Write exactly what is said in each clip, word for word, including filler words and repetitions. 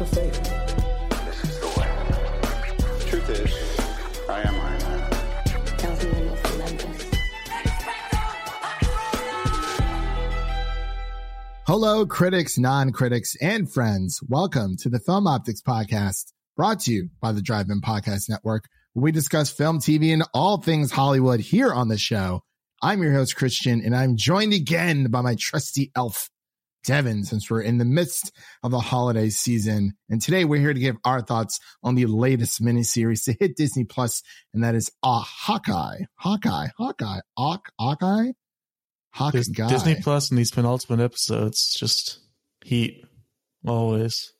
of faith. This is the way. The truth is, I am Iron Man. Thousand men will remember. Hello, critics, non-critics, and friends. Welcome to the Thumb Optics podcast, brought to you by the Drive-In Podcast Network, where we discuss film, T V, and all things Hollywood here on the show. I'm your host, Christian, and I'm joined again by my trusty elf, Devin, since we're in the midst of the holiday season. And today we're here to give our thoughts on the latest miniseries to hit Disney Plus, and that is uh, Hawkeye. Hawkeye. Hawkeye. Hawk, Hawkeye? Hawkeye. Disney Plus and these penultimate episodes, just heat always.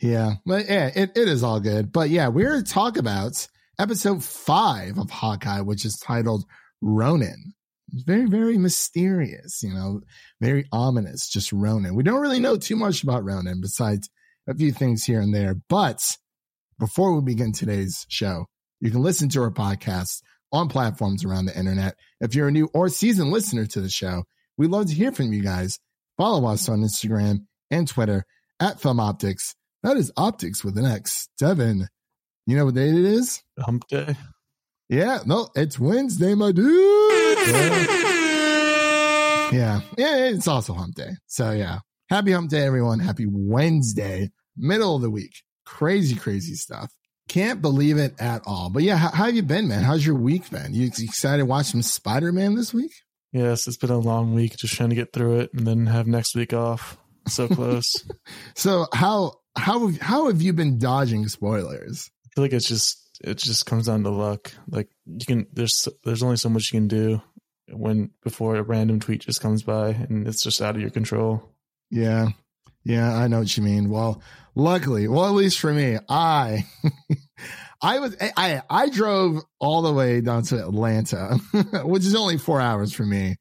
Yeah, but yeah, it, it is all good. But yeah, we're going to talk about episode five of Hawkeye, which is titled Ronin. It's very, very mysterious, you know, very ominous, just Ronin. We don't really know too much about Ronin besides a few things here and there. But before we begin today's show, you can listen to our podcast on platforms around the internet. If you're a new or seasoned listener to the show, we'd love to hear from you guys. Follow us on Instagram and Twitter at Thumb Optics. That is Optics with an X. Devin, you know what date it is? Hump day. Yeah, no, it's Wednesday, my dude. Yeah. yeah, yeah, it's also hump day. So yeah, happy hump day, everyone. Happy Wednesday, middle of the week. Crazy, crazy stuff. Can't believe it at all. But yeah, how, how have you been, man? How's your week been? You excited to watch some Spider-Man this week? Yes, it's been a long week, just trying to get through it and then have next week off. So close. So how how how have you been dodging spoilers? I feel like it's just it just comes down to luck. Like you can there's there's only so much you can do when before a random tweet just comes by and it's just out of your control. Yeah. Yeah, I know what you mean. Well, luckily, well, at least for me, I, I was, I, I drove all the way down to Atlanta, which is only four hours for me.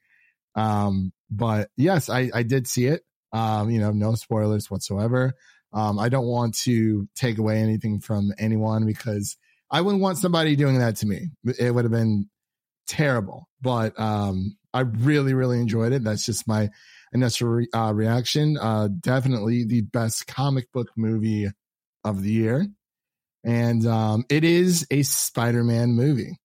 Um, but yes, I, I did see it. Um, you know, no spoilers whatsoever. Um, I don't want to take away anything from anyone because I wouldn't want somebody doing that to me. It would have been terrible, but, um, I really, really enjoyed it. That's just my initial uh, reaction. Uh, definitely the best comic book movie of the year. And um, it is a Spider-Man movie.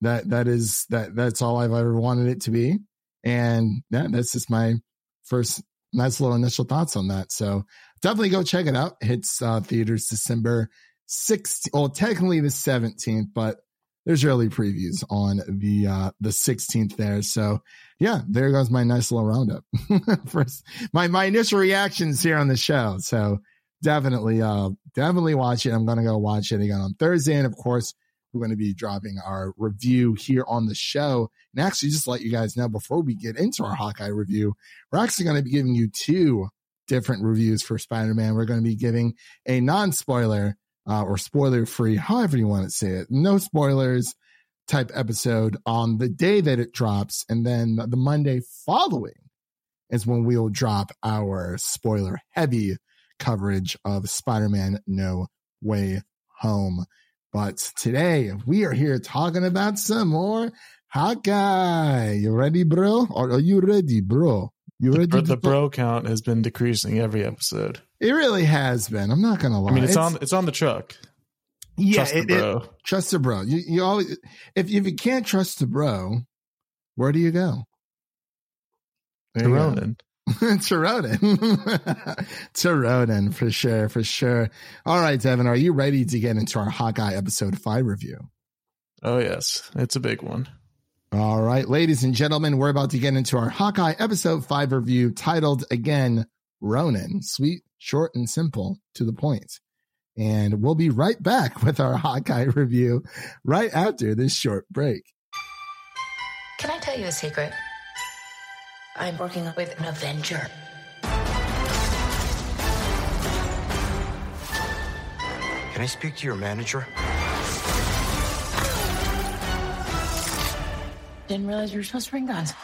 That that is that that's all I've ever wanted it to be. And that, that's just my first nice little initial thoughts on that. So definitely go check it out. It hits uh, theaters December sixteenth. Well, technically the seventeenth, but there's early previews on the uh, the sixteenth there. So, yeah, there goes my nice little roundup. First, my, my initial reactions here on the show. So definitely, uh, definitely watch it. I'm going to go watch it again on Thursday. And, of course, we're going to be dropping our review here on the show. And actually, just to let you guys know, before we get into our Hawkeye review, we're actually going to be giving you two different reviews for Spider-Man. We're going to be giving a non-spoiler Uh, or spoiler-free, however you want to say it, no spoilers type episode on the day that it drops. And then the Monday following is when we'll drop our spoiler-heavy coverage of Spider-Man No Way Home. But today, we are here talking about some more Hawkeye. You ready, bro? Or are you ready, bro? You ready? The, the bro count has been decreasing every episode. It really has been. I'm not gonna lie. I mean, it's, it's on. It's on the truck. Yeah, trust it, the bro. It, trust the bro. You, you always. If if you can't trust the bro, where do you go? To Ronin. To Ronin. To Ronin for sure. For sure. All right, Devin, are you ready to get into our Hawkeye episode five review? Oh yes, it's a big one. All right, ladies and gentlemen, we're about to get into our Hawkeye episode five review titled again, Ronin. Sweet, short, and simple, to the point. And we'll be right back with our Hawkeye review right after this short break. Can I tell you a secret? I'm working with an Avenger. Can I speak to your manager? Didn't realize you were supposed to bring guns.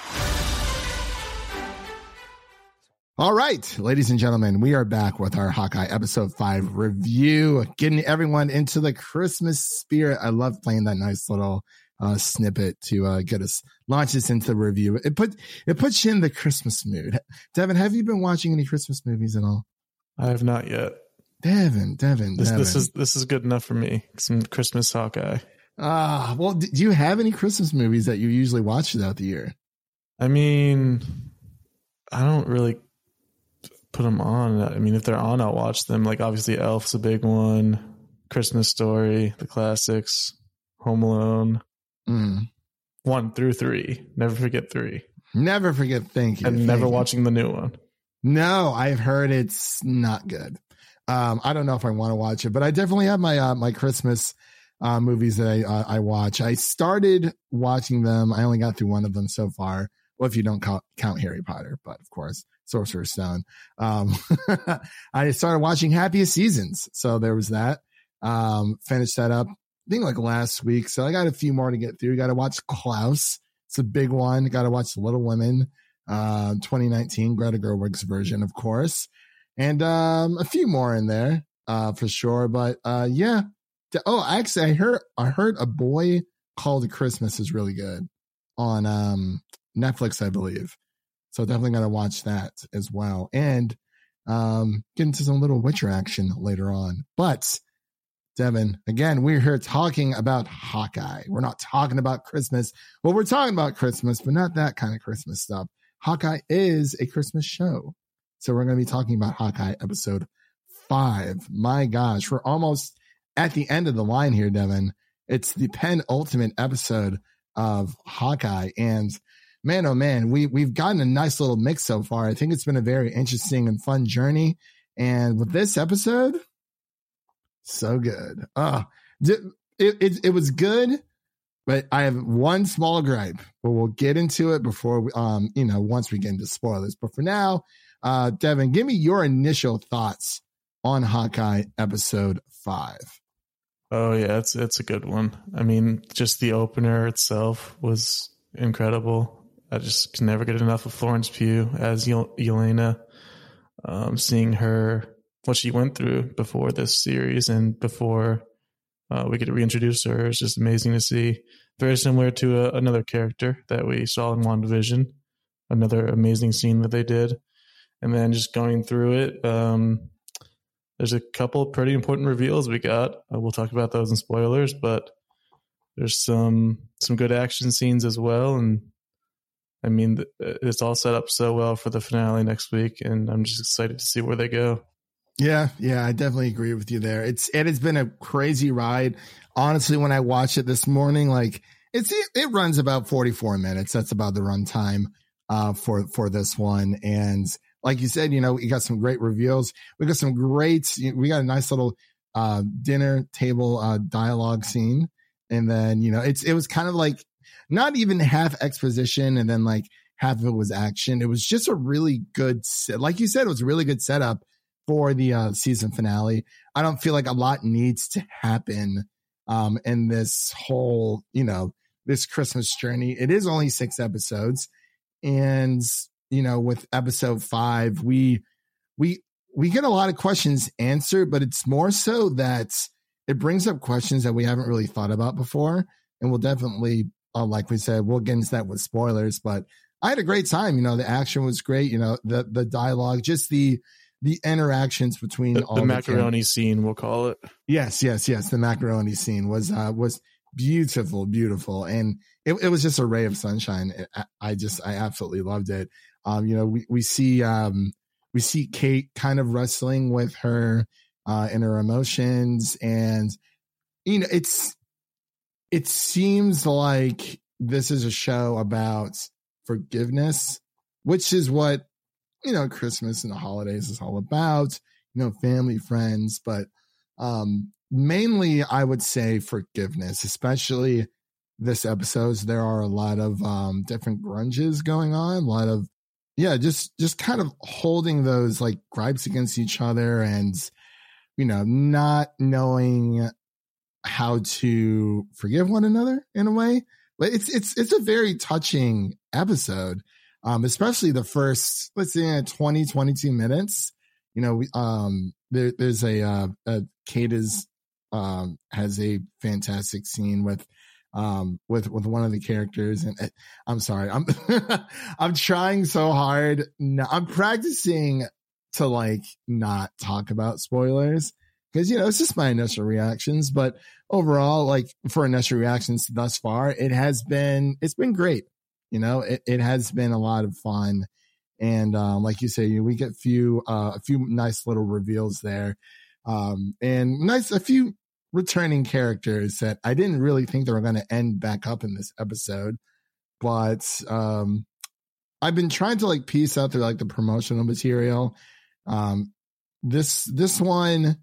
All right, ladies and gentlemen, we are back with our Hawkeye episode five review, getting everyone into the Christmas spirit. I love playing that nice little uh, snippet to uh, get us launch us into the review. It put it puts you in the Christmas mood. Devin, have you been watching any Christmas movies at all? I have not yet. Devin, Devin, this, Devin. This is this is good enough for me. Some Christmas Hawkeye. Ah, uh, well, do you have any Christmas movies that you usually watch throughout the year? I mean, I don't really put them on. I mean, if they're on, I'll watch them. Like, obviously, Elf's a big one. Christmas Story, the classics, Home Alone. Mm. One through three. Never forget three. Never forget thank you. And thank never you. Watching the new one. No, I've heard it's not good. Um, I don't know if I want to watch it, but I definitely have my uh, my Christmas Uh, movies that I uh, I watch. I started watching them. I only got through one of them so far. Well, if you don't count, count Harry Potter, but of course, Sorcerer's Stone. Um, I started watching Happiest Seasons, so there was that. Um, finished that up, I think like last week. So I got a few more to get through. Got to watch Klaus. It's a big one. Got to watch The Little Women, uh, twenty nineteen Greta Gerwig's version, of course, and um, a few more in there uh, for sure. But uh, yeah. Oh, actually, I heard I heard A Boy Called Christmas is really good on um, Netflix, I believe. So definitely got to watch that as well. And um, get into some little Witcher action later on. But, Devin, again, we're here talking about Hawkeye. We're not talking about Christmas. Well, we're talking about Christmas, but not that kind of Christmas stuff. Hawkeye is a Christmas show. So we're going to be talking about Hawkeye episode five. My gosh, we're almost at the end of the line here, Devin. It's the penultimate episode of Hawkeye. And man, oh man, we, we've gotten a nice little mix so far. I think it's been a very interesting and fun journey. And with this episode, so good. Uh, it, it, it was good, but I have one small gripe, but we'll get into it before, we, um, you know, once we get into spoilers. But for now, uh, Devin, give me your initial thoughts on Hawkeye episode five. Oh yeah, it's it's a good one. I mean, just the opener itself was incredible. I just can never get enough of Florence Pugh as Yel- Yelena. Um, seeing her, what she went through before this series and before uh, we get to reintroduce her, is just amazing to see. Very similar to a, another character that we saw in WandaVision. Another amazing scene that they did, and then just going through it. Um, There's a couple pretty important reveals we got. Uh, we'll talk about those in spoilers, but there's some some good action scenes as well. And I mean, it's all set up so well for the finale next week, and I'm just excited to see where they go. Yeah, yeah, I definitely agree with you there. It's it has been a crazy ride. Honestly, when I watched it this morning, like it's it, it runs about forty-four minutes. That's about the runtime uh, for for this one, and like you said, you know, we got some great reveals. We got some great, we got a nice little uh, dinner table uh, dialogue scene. And then, you know, it's it was kind of like not even half exposition and then like half of it was action. It was just a really good, like you said, it was a really good setup for the uh, season finale. I don't feel like a lot needs to happen um, in this whole, you know, this Christmas journey. It is only six episodes, and you know, with episode five, we we we get a lot of questions answered, but it's more so that it brings up questions that we haven't really thought about before. And we'll definitely, uh, like we said, we'll get into that with spoilers. But I had a great time. You know, the action was great. You know, the the dialogue, just the the interactions between the, all the, the macaroni characters. Scene, we'll call it. Yes, yes, yes. The macaroni scene was uh, was beautiful, beautiful, and it, it was just a ray of sunshine. I, I just I absolutely loved it. Um, you know, we, we see um, we see Kate kind of wrestling with her uh, and her emotions. And, you know, it's it seems like this is a show about forgiveness, which is what, you know, Christmas and the holidays is all about, you know, family, friends. But um, mainly, I would say forgiveness, especially this episode. There are a lot of um, different grunges going on, a lot of. Yeah, just just kind of holding those like gripes against each other and, you know, not knowing how to forgive one another in a way. But it's it's it's a very touching episode, um, especially the first, let's say, twenty, twenty-two minutes. You know, we, um, there, there's a, uh, a Kate is, um, has a fantastic scene with Um, with with one of the characters, and uh, I'm sorry, I'm I'm trying so hard. No, I'm practicing to like not talk about spoilers because, you know, it's just my initial reactions. But overall, like for initial reactions thus far, it has been it's been great. You know, it, it has been a lot of fun. And uh, like you say, we get few uh, a few nice little reveals there um, and nice a few returning characters that I didn't really think they were going to end back up in this episode. But um, I've been trying to like piece out through like the promotional material. Um, this this one,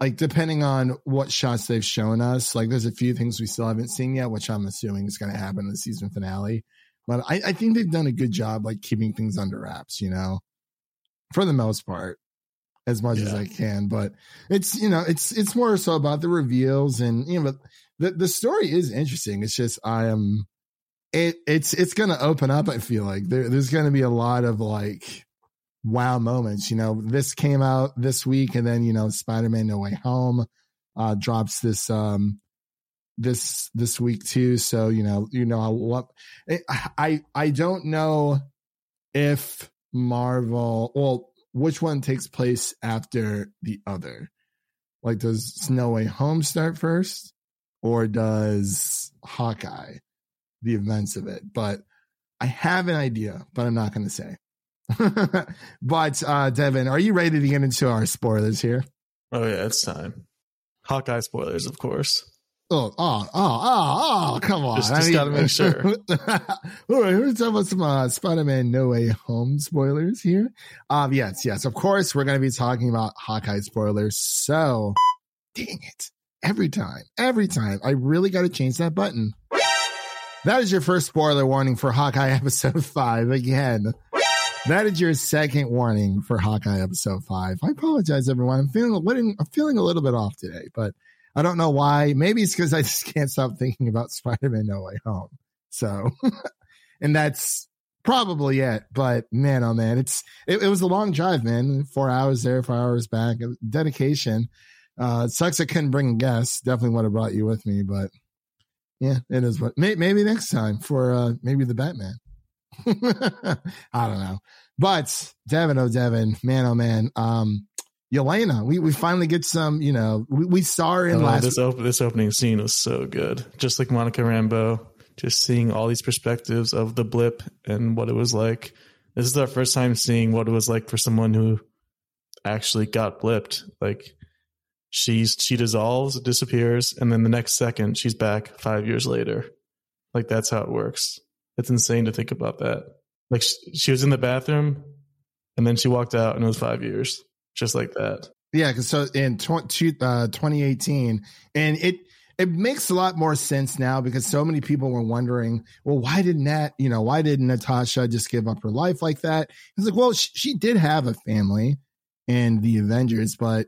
like depending on what shots they've shown us, like there's a few things we still haven't seen yet, which I'm assuming is going to happen in the season finale. But I, I think they've done a good job, like keeping things under wraps, you know, for the most part, as much yeah. as I can. But it's, you know, it's it's more so about the reveals and, you know, but the, the story is interesting. It's just I am it it's it's going to open up. I feel like there, there's going to be a lot of like wow moments. You know, this came out this week and then, you know, Spider-Man No Way Home uh, drops this um this this week too, so you know you know what I I don't know if Marvel well which one takes place after the other. Like does No Way Home start first or does Hawkeye, the events of it? But I have an idea, but I'm not going to say. But uh Devin, are you ready to get into our spoilers here? Oh yeah, it's time. Hawkeye spoilers, of course. Oh, oh, oh, oh, oh, come on. Just, just I mean, gotta make sure. All right, we're talking about some uh, Spider-Man No Way Home spoilers here. Um, yes, yes, of course, we're going to be talking about Hawkeye spoilers. So, dang it. Every time, every time. I really got to change that button. That is your first spoiler warning for Hawkeye Episode five. Again, that is your second warning for Hawkeye Episode five. I apologize, everyone. I'm feeling, I'm feeling a little bit off today, but I don't know why. Maybe it's because I just can't stop thinking about Spider-Man No Way Home. So, and that's probably it. But man, oh man, it's it, it was a long drive, man. Four hours there, four hours back. Dedication. Uh, it sucks I couldn't bring a guest. Definitely would have brought you with me, but yeah, it is what. May, maybe next time for uh, maybe the Batman. I don't know. But Devin, oh Devin, man, oh man. Um, Yelena, we, we finally get some, you know, we, we saw her in oh, last... This, op- this opening scene was so good. Just like Monica Rambeau, just seeing all these perspectives of the blip and what it was like. This is our first time seeing what it was like for someone who actually got blipped. Like, she's she dissolves, disappears, and then the next second, she's back five years later. Like, that's how it works. It's insane to think about that. Like, she, she was in the bathroom, and then she walked out, and it was five years. Just like that. Yeah. Cause so in twenty eighteen, and it, it makes a lot more sense now because so many people were wondering, well, why didn't that, you know, why didn't Natasha just give up her life like that? It's like, well, she, she did have a family and the Avengers, but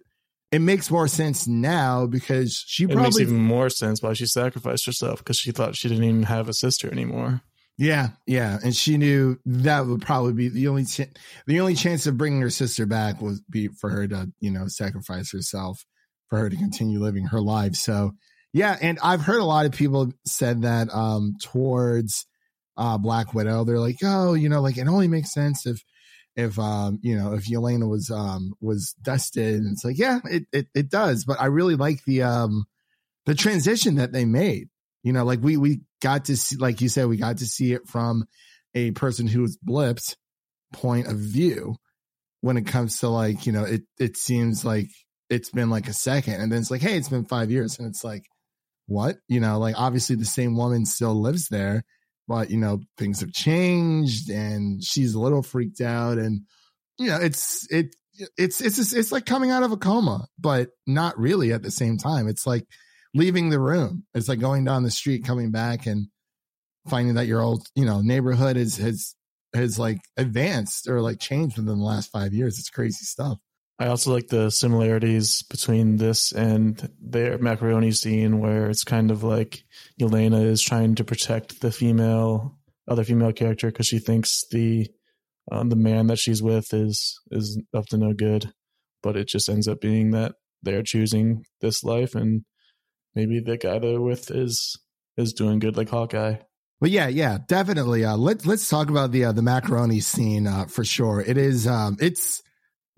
it makes more sense now because she probably it makes even more sense why she sacrificed herself. Cause she thought she didn't even have a sister anymore. Yeah, yeah, and she knew that would probably be the only ch- the only chance of bringing her sister back would be for her to, you know, sacrifice herself for her to continue living her life. So, yeah, and I've heard a lot of people said that um, towards uh, Black Widow, they're like, oh, you know, like it only makes sense if if um, you know if Yelena was um, was dusted, and it's like, yeah, it, it it does. But I really like the um, the transition that they made. You know, like we we got to see, like you said, we got to see it from a person who was blipped point of view when it comes to like, you know, it, it seems like it's been like a second and then it's like, hey, it's been five years. And it's like, what? You know, like obviously the same woman still lives there, but, you know, things have changed and she's a little freaked out. And, you know, it's it it's it's just, it's like coming out of a coma, but not really at the same time. It's like leaving the room. It's like going down the street, coming back and finding that your old, you know, neighborhood is, has, has like advanced or like changed within the last five years. It's crazy stuff. I also like the similarities between this and their macaroni scene where it's kind of like Yelena is trying to protect the female, other female character because she thinks the, um, the man that she's with is, is up to no good, but it just ends up being that they're choosing this life and maybe the guy they're with is is doing good, like Hawkeye. But yeah, yeah, definitely. Uh, let's let's talk about the uh, the macaroni scene uh, for sure. It is um, it's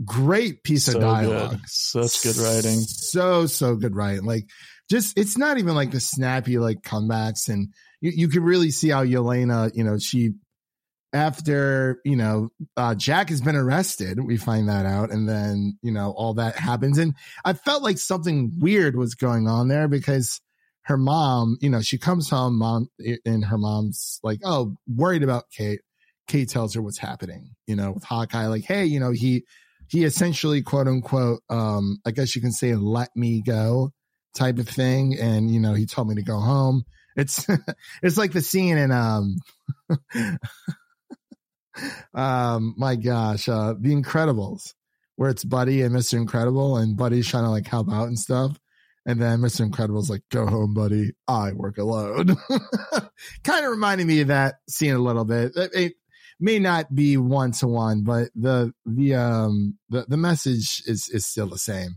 Great piece so of dialogue. Good. Such good writing. So, so good writing. Like, just, it's not even like the snappy, like, comebacks. And you, you can really see how Yelena, you know, she, after, you know, uh, Jack has been arrested, we find that out. And then, you know, all that happens. And I felt like something weird was going on there because her mom, you know, she comes home, mom, and her mom's like, oh, worried about Kate. Kate tells her what's happening, you know, with Hawkeye, like, hey, you know, he, he essentially, quote unquote, um, I guess you can say, let me go type of thing. And, you know, he told me to go home. It's, it's like the scene in, um, um, my gosh, uh, The Incredibles, where it's Buddy and Mister Incredible, and Buddy's trying to like help out and stuff. And then Mister Incredible's like, go home, buddy. I work alone. Kind of reminded me of that scene a little bit. It, it, may not be one to one, but the the um the, the message is is still the same.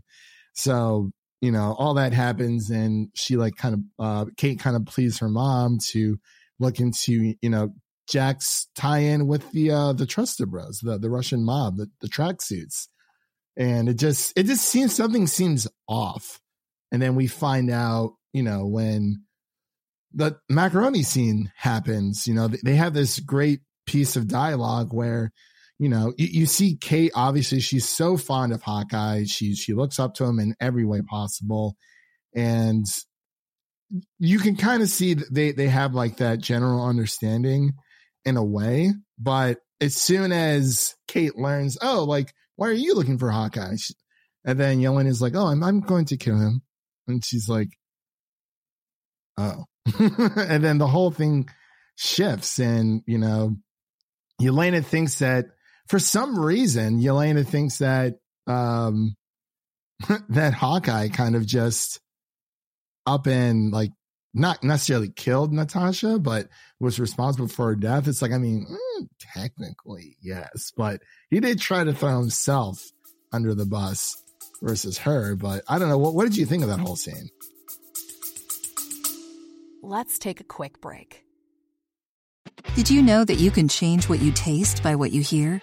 So, you know, all that happens, and she like kind of uh Kate kind of pleads her mom to look into, you know, Jack's tie-in with the uh the Truster Bros, the, the Russian mob, the, the tracksuits. And it just it just seems something seems off. And then we find out, you know, when the macaroni scene happens, you know, they, they have this great piece of dialogue where, you know, you, you see Kate, obviously she's so fond of Hawkeye, she she looks up to him in every way possible, and you can kind of see that they they have like that general understanding in a way. But as soon as Kate learns, oh, like, why are you looking for Hawkeye? She, and then Yelena is like, oh, I'm I'm going to kill him, and she's like, oh. And then the whole thing shifts, and you know, Yelena thinks that for some reason, Yelena thinks that um, that Hawkeye kind of just up and like not necessarily killed Natasha, but was responsible for her death. It's like, I mean, mm, technically, yes, but he did try to throw himself under the bus versus her. But I don't know. What, what did you think of that whole scene? Let's take a quick break. Did you know that you can change what you taste by what you hear?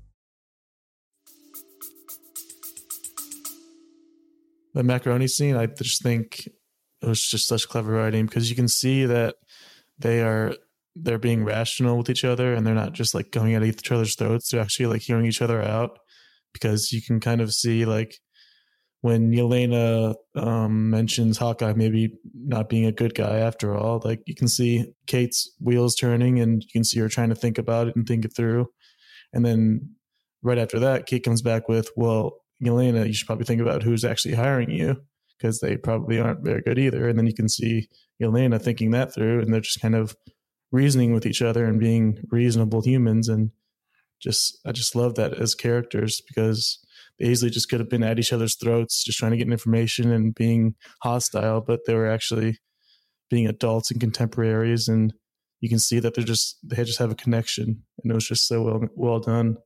The macaroni scene, I just think it was just such clever writing, because you can see that they are, they're being rational with each other, and they're not just like going at each other's throats. They're actually like hearing each other out, because you can kind of see like when Yelena um, mentions Hawkeye maybe not being a good guy after all, like you can see Kate's wheels turning, and you can see her trying to think about it and think it through. And then right after that, Kate comes back with, well, Yelena, you should probably think about who's actually hiring you, because they probably aren't very good either. And then you can see Yelena thinking that through, and they're just kind of reasoning with each other and being reasonable humans. And just, I just love that as characters, because they easily just could have been at each other's throats, just trying to get information and being hostile, but they were actually being adults and contemporaries. And you can see that they're just, they just have a connection, and it was just so well, well done.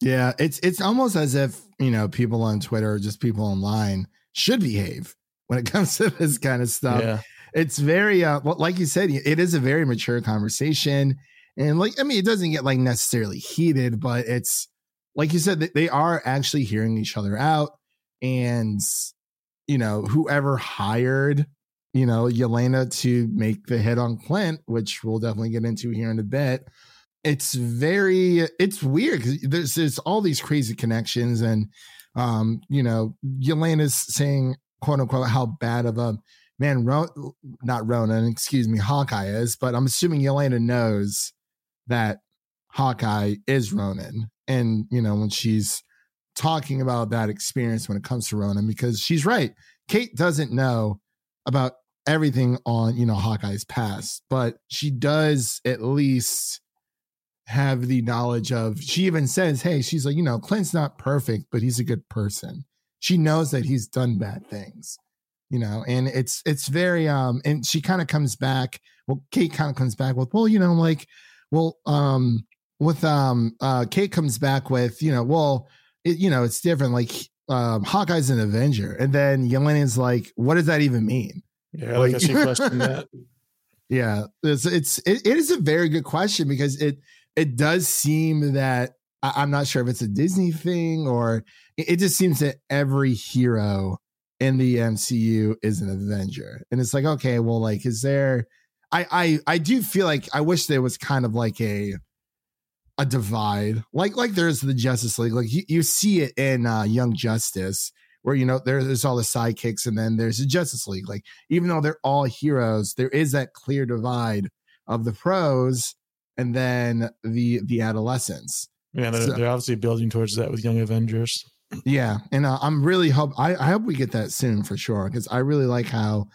Yeah, it's it's almost as if, you know, people on Twitter or just people online should behave when it comes to this kind of stuff. Yeah. It's very, uh, well, like you said, it is a very mature conversation. And like, I mean, it doesn't get like necessarily heated, but it's like you said, they are actually hearing each other out. And, you know, whoever hired, you know, Yelena to make the hit on Clint, which we'll definitely get into here in a bit. It's very, it's weird, because there's, there's all these crazy connections. And, um, you know, Yelena's saying, quote unquote, how bad of a man, Ron, not Ronin, excuse me, Hawkeye is. But I'm assuming Yelena knows that Hawkeye is Ronin. And, you know, when she's talking about that experience when it comes to Ronin, because she's right. Kate doesn't know about everything on, you know, Hawkeye's past, but she does at least have the knowledge of, she even says, hey, she's like, you know, Clint's not perfect, but he's a good person. She knows that he's done bad things, you know, and it's it's very um and she kind of comes back. Well, Kate kind of comes back with, well, you know, like, well, um with um uh Kate comes back with, you know, well, it, you know, it's different. Like um Hawkeye's an Avenger, and then Yelena's like, what does that even mean? Yeah, like, I guess she questioned that. Yeah, it's it's it, it is a very good question, because it it does seem that I, I'm not sure if it's a Disney thing, or it, it just seems that every hero in the M C U is an Avenger, and it's like, okay, well, like, is there? I I I do feel like I wish there was kind of like a a divide, like like there's the Justice League, like you, you see it in uh, Young Justice, where, you know, there, there's all the sidekicks, and then there's the Justice League. Like, even though they're all heroes, there is that clear divide of the pros and then the the adolescents. Yeah, they're, so, they're obviously building towards that with Young Avengers. Yeah, and uh, I'm really hope I, I hope we get that soon for sure, because I really like how,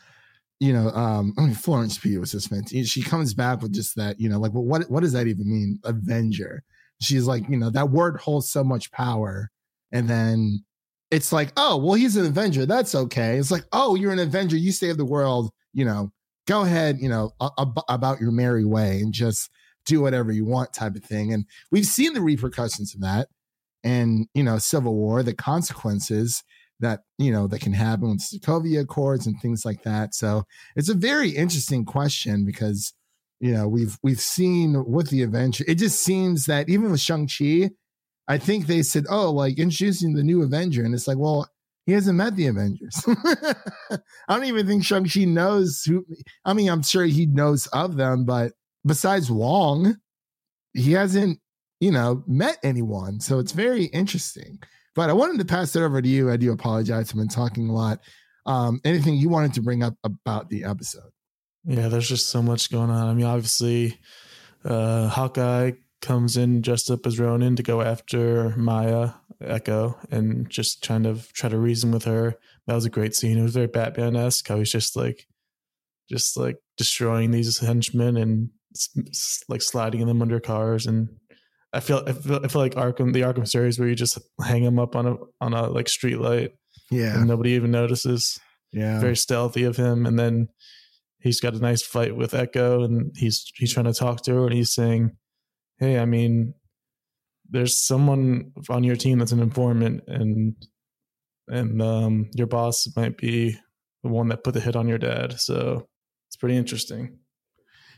you know, um, I mean, Florence Pugh was just meant. She comes back with just that, you know, like, well, what what does that even mean, Avenger? She's like, you know, that word holds so much power, and then. It's like, oh, well, he's an Avenger. That's okay. It's like, oh, you're an Avenger. You save the world. You know, go ahead, you know, ab- about your merry way and just do whatever you want type of thing. And we've seen the repercussions of that. And, you know, Civil War, the consequences that, you know, that can happen with Sokovia Accords and things like that. So it's a very interesting question, because, you know, we've we've seen with the Avenger, it just seems that even with Shang-Chi, I think they said, oh, like, introducing the new Avenger. And it's like, well, he hasn't met the Avengers. I don't even think Shang-Chi knows who. I mean, I'm sure he knows of them, but besides Wong, he hasn't, you know, met anyone. So it's very interesting. But I wanted to pass it over to you. I do apologize. I've been talking a lot. Um, anything you wanted to bring up about the episode? Yeah, there's just so much going on. I mean, obviously, uh, Hawkeye comes in dressed up as Ronin to go after Maya, Echo, and just trying to try to reason with her. That was a great scene. It was very Batman-esque. How he's just like, just like destroying these henchmen and like sliding them under cars. And I feel, I feel, I feel like Arkham, the Arkham series, where you just hang them up on a on a like street light. Yeah, and nobody even notices. Yeah, very stealthy of him. And then he's got a nice fight with Echo, and he's he's trying to talk to her, and he's saying, hey, I mean, there's someone on your team that's an informant, and and um, your boss might be the one that put the hit on your dad. So it's pretty interesting.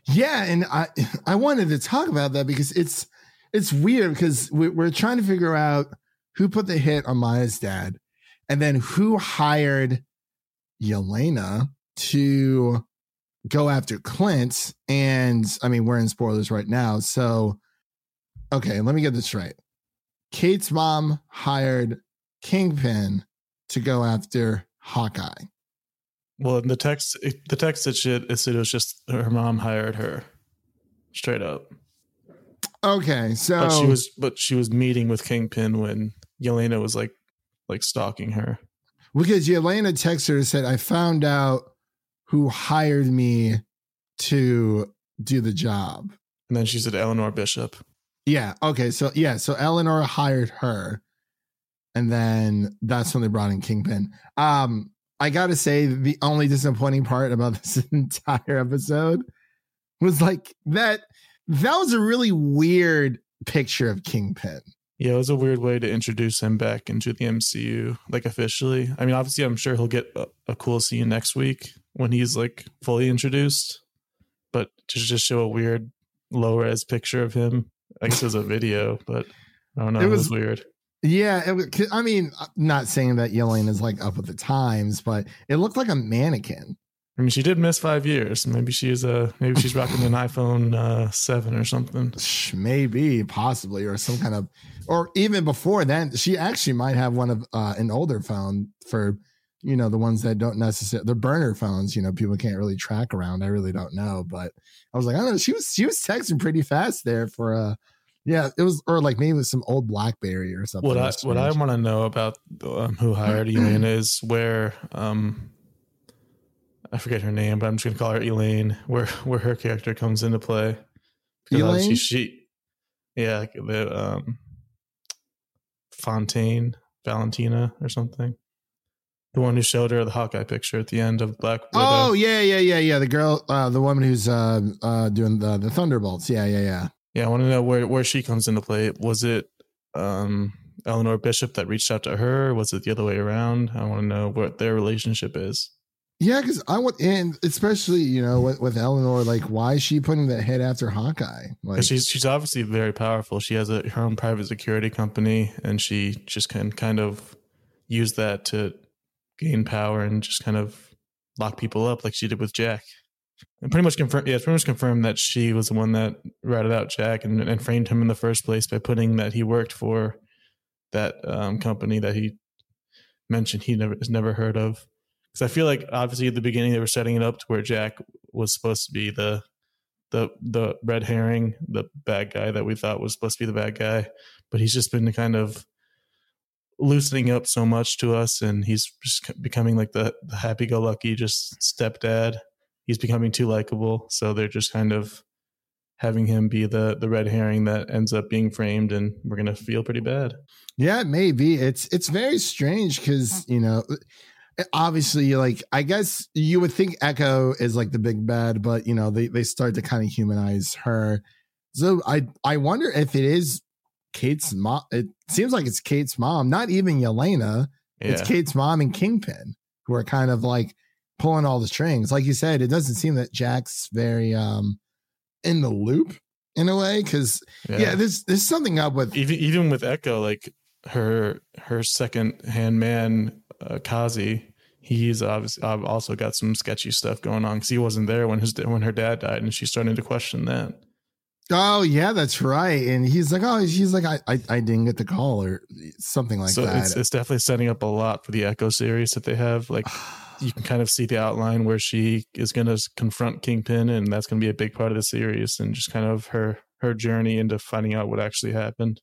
Yeah, and I I wanted to talk about that, because it's it's weird, because we, we're trying to figure out who put the hit on Maya's dad, and then who hired Yelena to go after Clint. And I mean, we're in spoilers right now, so. Okay, let me get this right. Kate's mom hired Kingpin to go after Hawkeye. Well, in the text, the text that shit, it said it was just her mom hired her, straight up. Okay, so but she was, but she was meeting with Kingpin when Yelena was like, like stalking her. Because Yelena texted her and said, "I found out who hired me to do the job," and then she said, "Eleanor Bishop." Yeah. Okay. So yeah. So Eleanor hired her, and then that's when they brought in Kingpin. Um, I gotta say, the only disappointing part about this entire episode was like that. That was a really weird picture of Kingpin. Yeah, it was a weird way to introduce him back into the M C U, like officially. I mean, obviously, I'm sure he'll get a, a cool scene next week when he's like fully introduced, but to just show a weird low res picture of him. I guess it was a video, but I don't know. It was, it was weird. Yeah. It was, I mean, not saying that Yelena is like up with the times, but it looked like a mannequin. I mean, she did miss five years. Maybe she's uh, maybe she's rocking an iPhone uh, seven or something. Maybe, possibly, or some kind of, or even before then, she actually might have one of uh, an older phone for, you know, the ones that don't necessarily, the burner phones, you know, people can't really track around. I really don't know, but I was like, I don't know. She was, she was texting pretty fast there for a, yeah, it was, or like maybe it was some old BlackBerry or something. What I, what I want to know about um, who hired Elaine is where, um, I forget her name, but I'm just going to call her Elaine, where, where her character comes into play. Elaine? She, she, yeah, the, um, Fontaine, Valentina or something. The one who showed her the Hawkeye picture at the end of Black Widow. Oh, yeah, yeah, yeah, yeah. The girl, uh, the woman who's uh, uh, doing the, the Thunderbolts. Yeah, yeah, yeah. Yeah, I want to know where, where she comes into play. Was it um, Eleanor Bishop that reached out to her? Was it the other way around? I want to know what their relationship is. Yeah, because I want, and especially, you know, with, with Eleanor, like, why is she putting that head after Hawkeye? Like, she's she's obviously very powerful. She has a, her own private security company, and she just can kind of use that to gain power and just kind of lock people up like she did with Jack. And pretty much confirmed, yeah, it's pretty much confirmed that she was the one that ratted out Jack and, and framed him in the first place by putting that he worked for that um, company that he mentioned he never has never heard of. Because I feel like obviously at the beginning they were setting it up to where Jack was supposed to be the the the red herring, the bad guy that we thought was supposed to be the bad guy, but he's just been kind of loosening up so much to us, and he's just becoming like the, the happy-go-lucky just stepdad. He's becoming too likable, so they're just kind of having him be the the red herring that ends up being framed, and we're gonna feel pretty bad. Yeah, maybe it's it's very strange because you know. Obviously, like, I guess you would think Echo is like the big bad, but you know, they, they start to kind of humanize her. So I, I wonder if it is Kate's mom. It seems like it's Kate's mom, not even Yelena. Yeah. It's Kate's mom and Kingpin who are kind of like pulling all the strings. Like you said, it doesn't seem that Jack's very um in the loop in a way. Cause yeah, yeah there's, there's something up with even, even with Echo, like her, her second hand man, uh, Kazi. He's obviously I've also got some sketchy stuff going on because he wasn't there when his when her dad died, and she's starting to question that. Oh yeah, that's right. And he's like, oh, she's like, I I, I didn't get the call or something like so that. So it's, it's definitely setting up a lot for the Echo series that they have. Like you can kind of see the outline where she is going to confront Kingpin, and that's going to be a big part of the series, and just kind of her her journey into finding out what actually happened.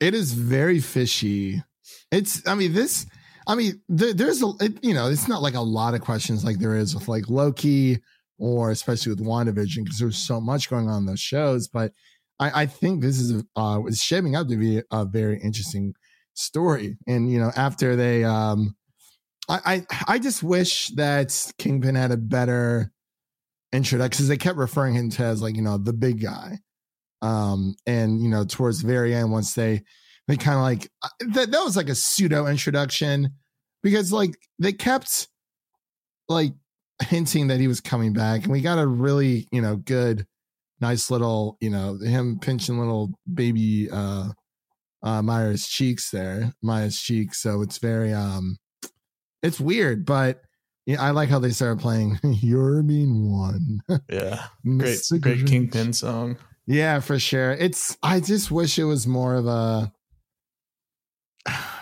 It is very fishy. It's I mean this. I mean, there, there's, a, it, you know, it's not like a lot of questions like there is with like Loki or especially with WandaVision because there's so much going on in those shows. But I, I think this is uh, is shaping up to be a very interesting story. And, you know, after they um, I, I I just wish that Kingpin had a better introduction because they kept referring him to as like, you know, the big guy. Um, and, you know, towards the very end, once they They kind of like that, that was like a pseudo introduction because like they kept like hinting that he was coming back, and we got a really, you know, good, nice little, you know, him pinching little baby uh, uh, Maya's cheeks there, Maya's cheeks. So it's very, um, it's weird, but yeah, I like how they started playing You're a Mean One. Yeah. Great, great Kingpin song. Yeah, for sure. It's, I just wish it was more of a,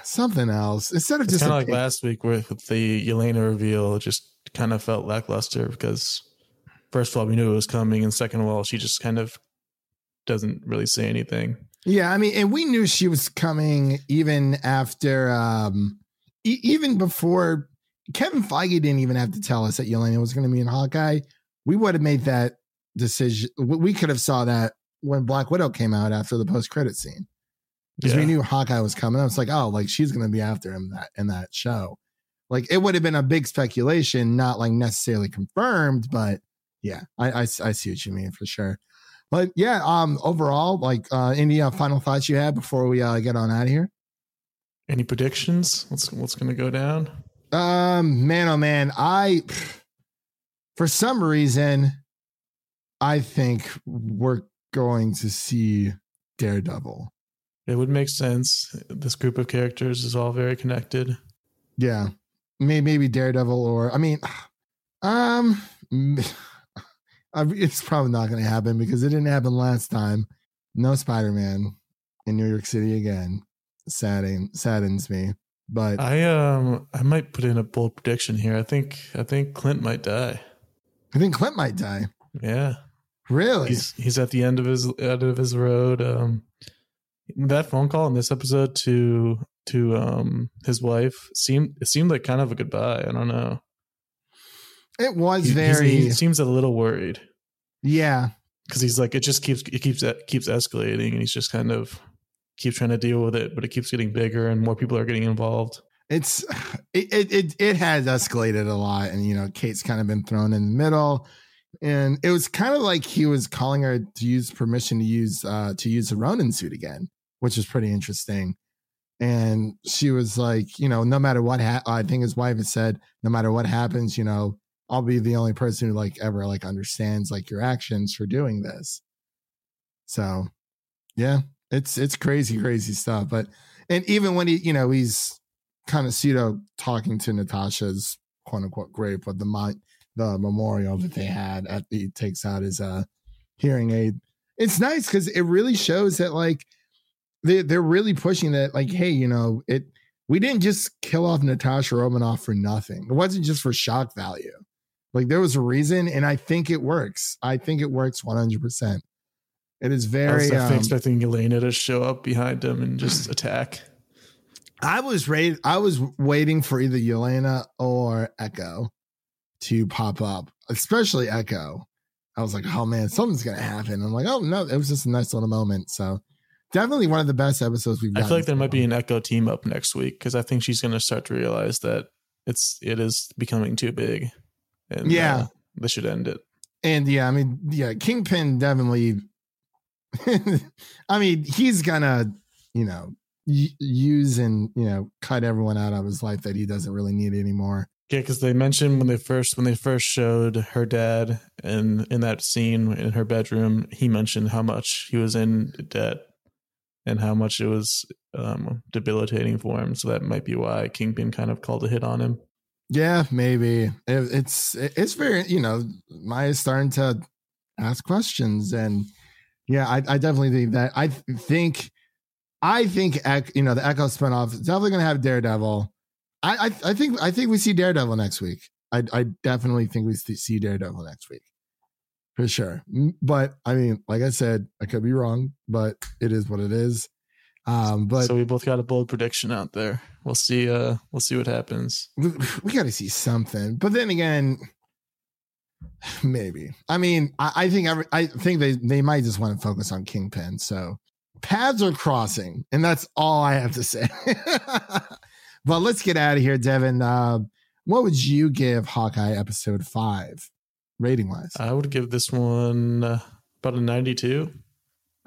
something else instead of it's just kind of like it, last week with the Yelena reveal. It just kind of felt lackluster because first of all we knew it was coming, and second of all she just kind of doesn't really say anything. Yeah, I mean, and we knew she was coming even after, um, e- even before Kevin Feige didn't even have to tell us that Yelena was going to be in Hawkeye. We would have made that decision. We could have saw that when Black Widow came out after the post credit scene. Because yeah. We knew Hawkeye was coming. I was like, oh, like she's going to be after him that, in that show. Like it would have been a big speculation, not like necessarily confirmed, but yeah, I, I, I see what you mean for sure. But yeah, um, overall, like uh, any uh, final thoughts you had before we uh, get on out of here? Any predictions? What's what's going to go down? Um, man, oh man, I for some reason I think we're going to see Daredevil. It would make sense. This group of characters is all very connected. Yeah. Maybe Daredevil or, I mean, um, it's probably not going to happen because it didn't happen last time. No Spider-Man in New York City again. Sadden, saddens me. But I, um, I might put in a bold prediction here. I think, I think Clint might die. I think Clint might die. Yeah. Really? He's, he's at the end of his, end of his road. Um, That phone call in this episode to to um his wife seemed it seemed like kind of a goodbye. I don't know. It was he, very. He seems a little worried. Yeah, because he's like it just keeps it keeps it keeps escalating, and he's just kind of keeps trying to deal with it, but it keeps getting bigger, and more people are getting involved. it's it, it it it has escalated a lot, and you know, Kate's kind of been thrown in the middle, and it was kind of like he was calling her to use permission to use uh to use the Ronin suit again, which is pretty interesting. And she was like, you know, no matter what, ha- I think his wife had said, no matter what happens, you know, I'll be the only person who like ever like understands like your actions for doing this. So yeah, it's, it's crazy, crazy stuff. But, and even when he, you know, he's kind of pseudo talking to Natasha's quote unquote grave, but the mon- the memorial that they had at the, he takes out his uh, hearing aid. It's nice because it really shows that like, They they're really pushing that, like, hey, you know, it we didn't just kill off Natasha Romanoff for nothing. It wasn't just for shock value. Like, there was a reason, and I think it works. I think it works one hundred percent. It is very... I was definitely um, expecting Yelena to show up behind him and just attack. I was ready, I was waiting for either Yelena or Echo to pop up, especially Echo. I was like, oh, man, something's going to happen. I'm like, oh, no, it was just a nice little moment, so... Definitely one of the best episodes we've got. I feel like there might be an Echo team up next week because I think she's going to start to realize that it's it is becoming too big, and yeah, uh, they should end it. And yeah, I mean, yeah, Kingpin definitely. I mean, he's gonna, you know, y- use and you know cut everyone out of his life that he doesn't really need anymore. Yeah, because they mentioned when they first when they first showed her dad, and in that scene in her bedroom, he mentioned how much he was in debt. And how much it was um, debilitating for him. So that might be why Kingpin kind of called a hit on him. Yeah, maybe. It, it's it's very, you know, Maya's starting to ask questions. And yeah, I, I definitely think that. I think, I think, you know, the Echo spinoff is definitely going to have Daredevil. I, I I think I think we see Daredevil next week. I, I definitely think we see Daredevil next week. For sure. But I mean, like I said, I could be wrong, but it is what it is. Um, but so we both got a bold prediction out there. We'll see. Uh, we'll see what happens. We, we got to see something. But then again, maybe. I mean, I, I think every, I think they, they might just want to focus on Kingpin. So paths are crossing, and that's all I have to say. But let's get out of here, Devin. Uh, what would you give Hawkeye episode five? Rating wise, I would give this one uh, about a ninety-two.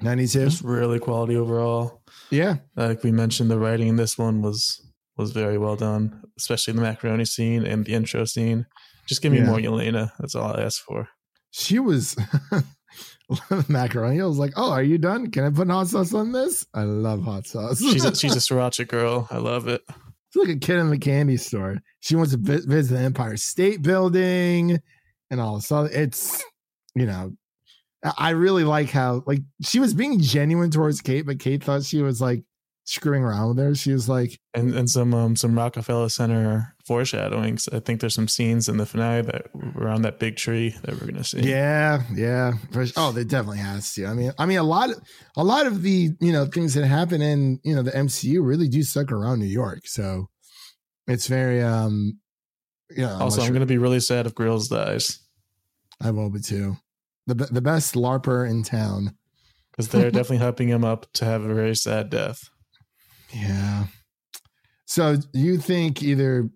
ninety-two, just really quality overall. Yeah, like we mentioned, the writing in this one was was very well done, especially the macaroni scene and the intro scene. Just give me yeah. more Yelena. That's all I asked for. She was macaroni. I was like, oh, are you done? Can I put hot sauce on this? I love hot sauce. she's a, she's a sriracha girl. I love it. She's like a kid in the candy store. She wants to visit the Empire State Building. And all so it's, you know, I really like how like she was being genuine towards Kate, but Kate thought she was like screwing around with her. She was like, and and some um, some Rockefeller Center foreshadowings. I think there's some scenes in the finale that around that big tree that we're gonna see. Yeah, yeah. Oh, they definitely has to. I mean, I mean a lot of a lot of the you know things that happen in you know the M C U really do suck around New York. So it's very um. Yeah. I'm also, I'm sure. Going to be really sad if Grills dies. I will be too. The the best LARPer in town. Because they're definitely hyping him up to have a very sad death. Yeah. So you think either...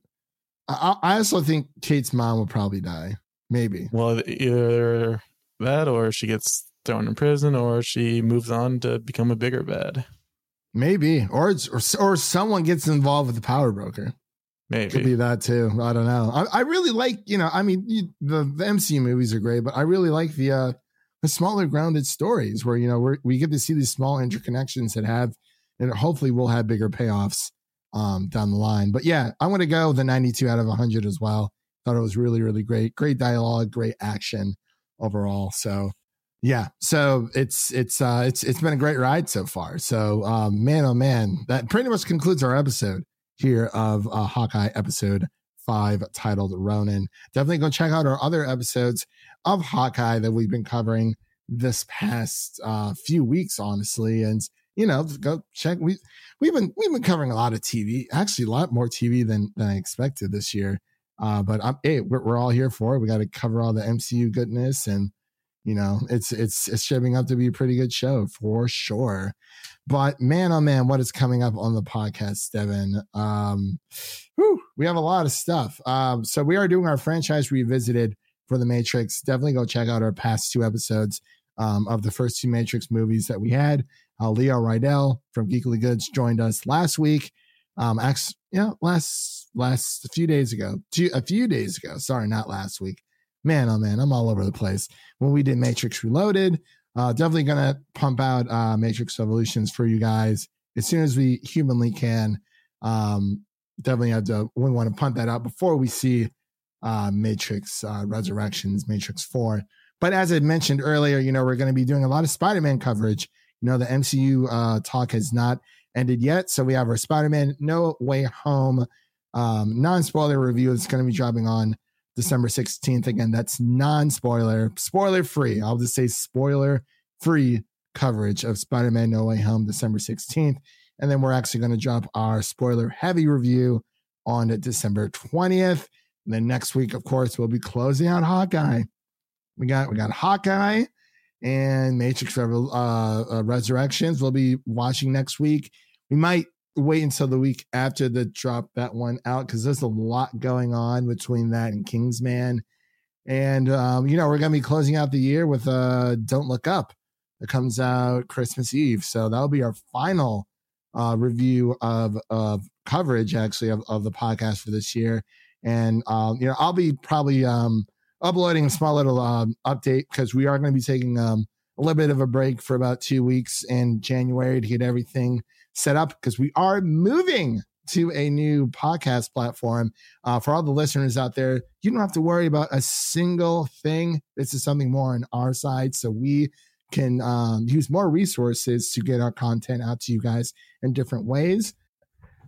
I, I also think Kate's mom will probably die. Maybe. Well, either that or she gets thrown in prison or she moves on to become a bigger bad. Maybe. Or, it's, or, or someone gets involved with the power broker. Maybe. Could be that too. I don't know. I, I really like, you know, I mean, you, the, the M C U movies are great, but I really like the uh, the smaller grounded stories where, you know, we're, we get to see these small interconnections that have, and hopefully will have bigger payoffs um, down the line. But yeah, I want to go the ninety-two out of one hundred as well. Thought it was really, really great. Great dialogue, great action overall. So yeah, so it's it's uh, it's it's been a great ride so far. So um, man, oh man, that pretty much concludes our episode here of uh, Hawkeye episode five titled Ronin. Definitely go check out our other episodes of Hawkeye that we've been covering this past uh, few weeks, honestly. And, you know, go check. We, we've been, we've been covering a lot of T V, actually a lot more T V than, than I expected this year. Uh, but I'm, hey, we're, we're all here for it. We got to cover all the M C U goodness and, You know, it's it's it's shaping up to be a pretty good show for sure. But man, oh man, what is coming up on the podcast, Devin? Um, whew, we have a lot of stuff. Um, so we are doing our franchise revisited for The Matrix. Definitely go check out our past two episodes um, of the first two Matrix movies that we had. Uh, Leo Rydell from Geekly Goods joined us last week. Um, actually, yeah, last last a few days ago, two, a few days ago. Sorry, not last week. Man, oh man, I'm all over the place. When we did Matrix Reloaded, uh, definitely gonna pump out uh, Matrix Evolutions for you guys as soon as we humanly can. Um, definitely have to. We want to pump that out before we see uh, Matrix uh, Resurrections, Matrix Four. But as I mentioned earlier, you know, we're going to be doing a lot of Spider-Man coverage. You know, the M C U uh, talk has not ended yet, so we have our Spider-Man No Way Home um, non-spoiler review that's going to be dropping on December sixteenth. Again, that's non-spoiler, spoiler-free. I'll just say spoiler-free coverage of Spider-Man No Way Home December sixteenth. And then we're actually going to drop our spoiler-heavy review on December twentieth. And then next week, of course, we'll be closing out Hawkeye. We got we got Hawkeye and Matrix Revel, uh, uh, Resurrections. We'll be watching next week. We might wait until the week after to drop that one out because there's a lot going on between that and Kingsman. And, um, you know, we're going to be closing out the year with uh, Don't Look Up. That comes out Christmas Eve. So that'll be our final uh, review of, of coverage, actually, of, of the podcast for this year. And, um, you know, I'll be probably... Um, uploading a small little um, update because we are going to be taking um, a little bit of a break for about two weeks in January to get everything set up because we are moving to a new podcast platform. Uh, for all the listeners out there, you don't have to worry about a single thing. This is something more on our side, so we can um, use more resources to get our content out to you guys in different ways.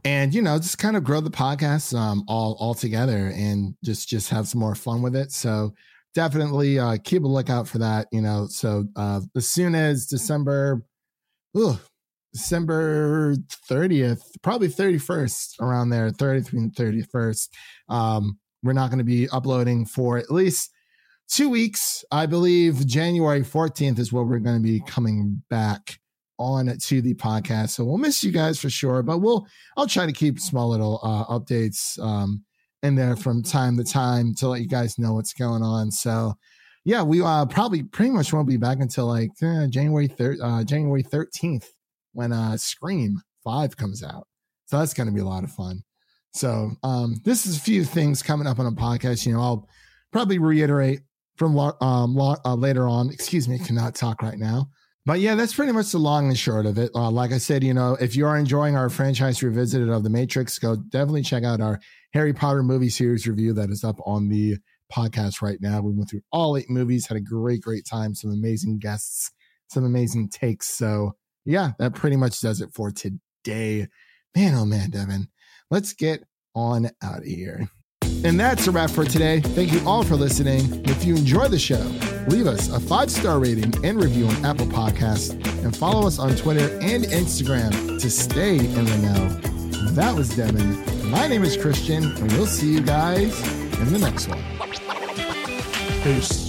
And, you know, just kind of grow the podcast um, all, all together and just, just have some more fun with it. So definitely uh, keep a lookout for that, you know. So uh, as soon as December, ooh, December thirtieth, probably thirty-first, around there, thirtieth and thirty-first, um, we're not going to be uploading for at least two weeks. I believe January fourteenth is what we're going to be coming back on to the podcast, so we'll miss you guys for sure, but we'll I'll try to keep small little uh updates um in there from time to time to let you guys know what's going on. So yeah, we uh probably pretty much won't be back until like eh, January third uh January thirteenth when uh Scream five comes out, so that's going to be a lot of fun. So um this is a few things coming up on a podcast. You know, I'll probably reiterate from um uh, later on. Excuse me, cannot talk right now. But yeah, that's pretty much the long and short of it. Uh, like I said, you know, if you are enjoying our franchise revisited of The Matrix, go definitely check out our Harry Potter movie series review that is up on the podcast right now. We went through all eight movies, had a great, great time, some amazing guests, some amazing takes. So yeah, that pretty much does it for today. Man, oh man, Devin, let's get on out of here. And that's a wrap for today. Thank you all for listening. If you enjoy the show, leave us a five-star rating and review on Apple Podcasts and follow us on Twitter and Instagram to stay in the know. That was Devin. My name is Christian, and we'll see you guys in the next one. Peace.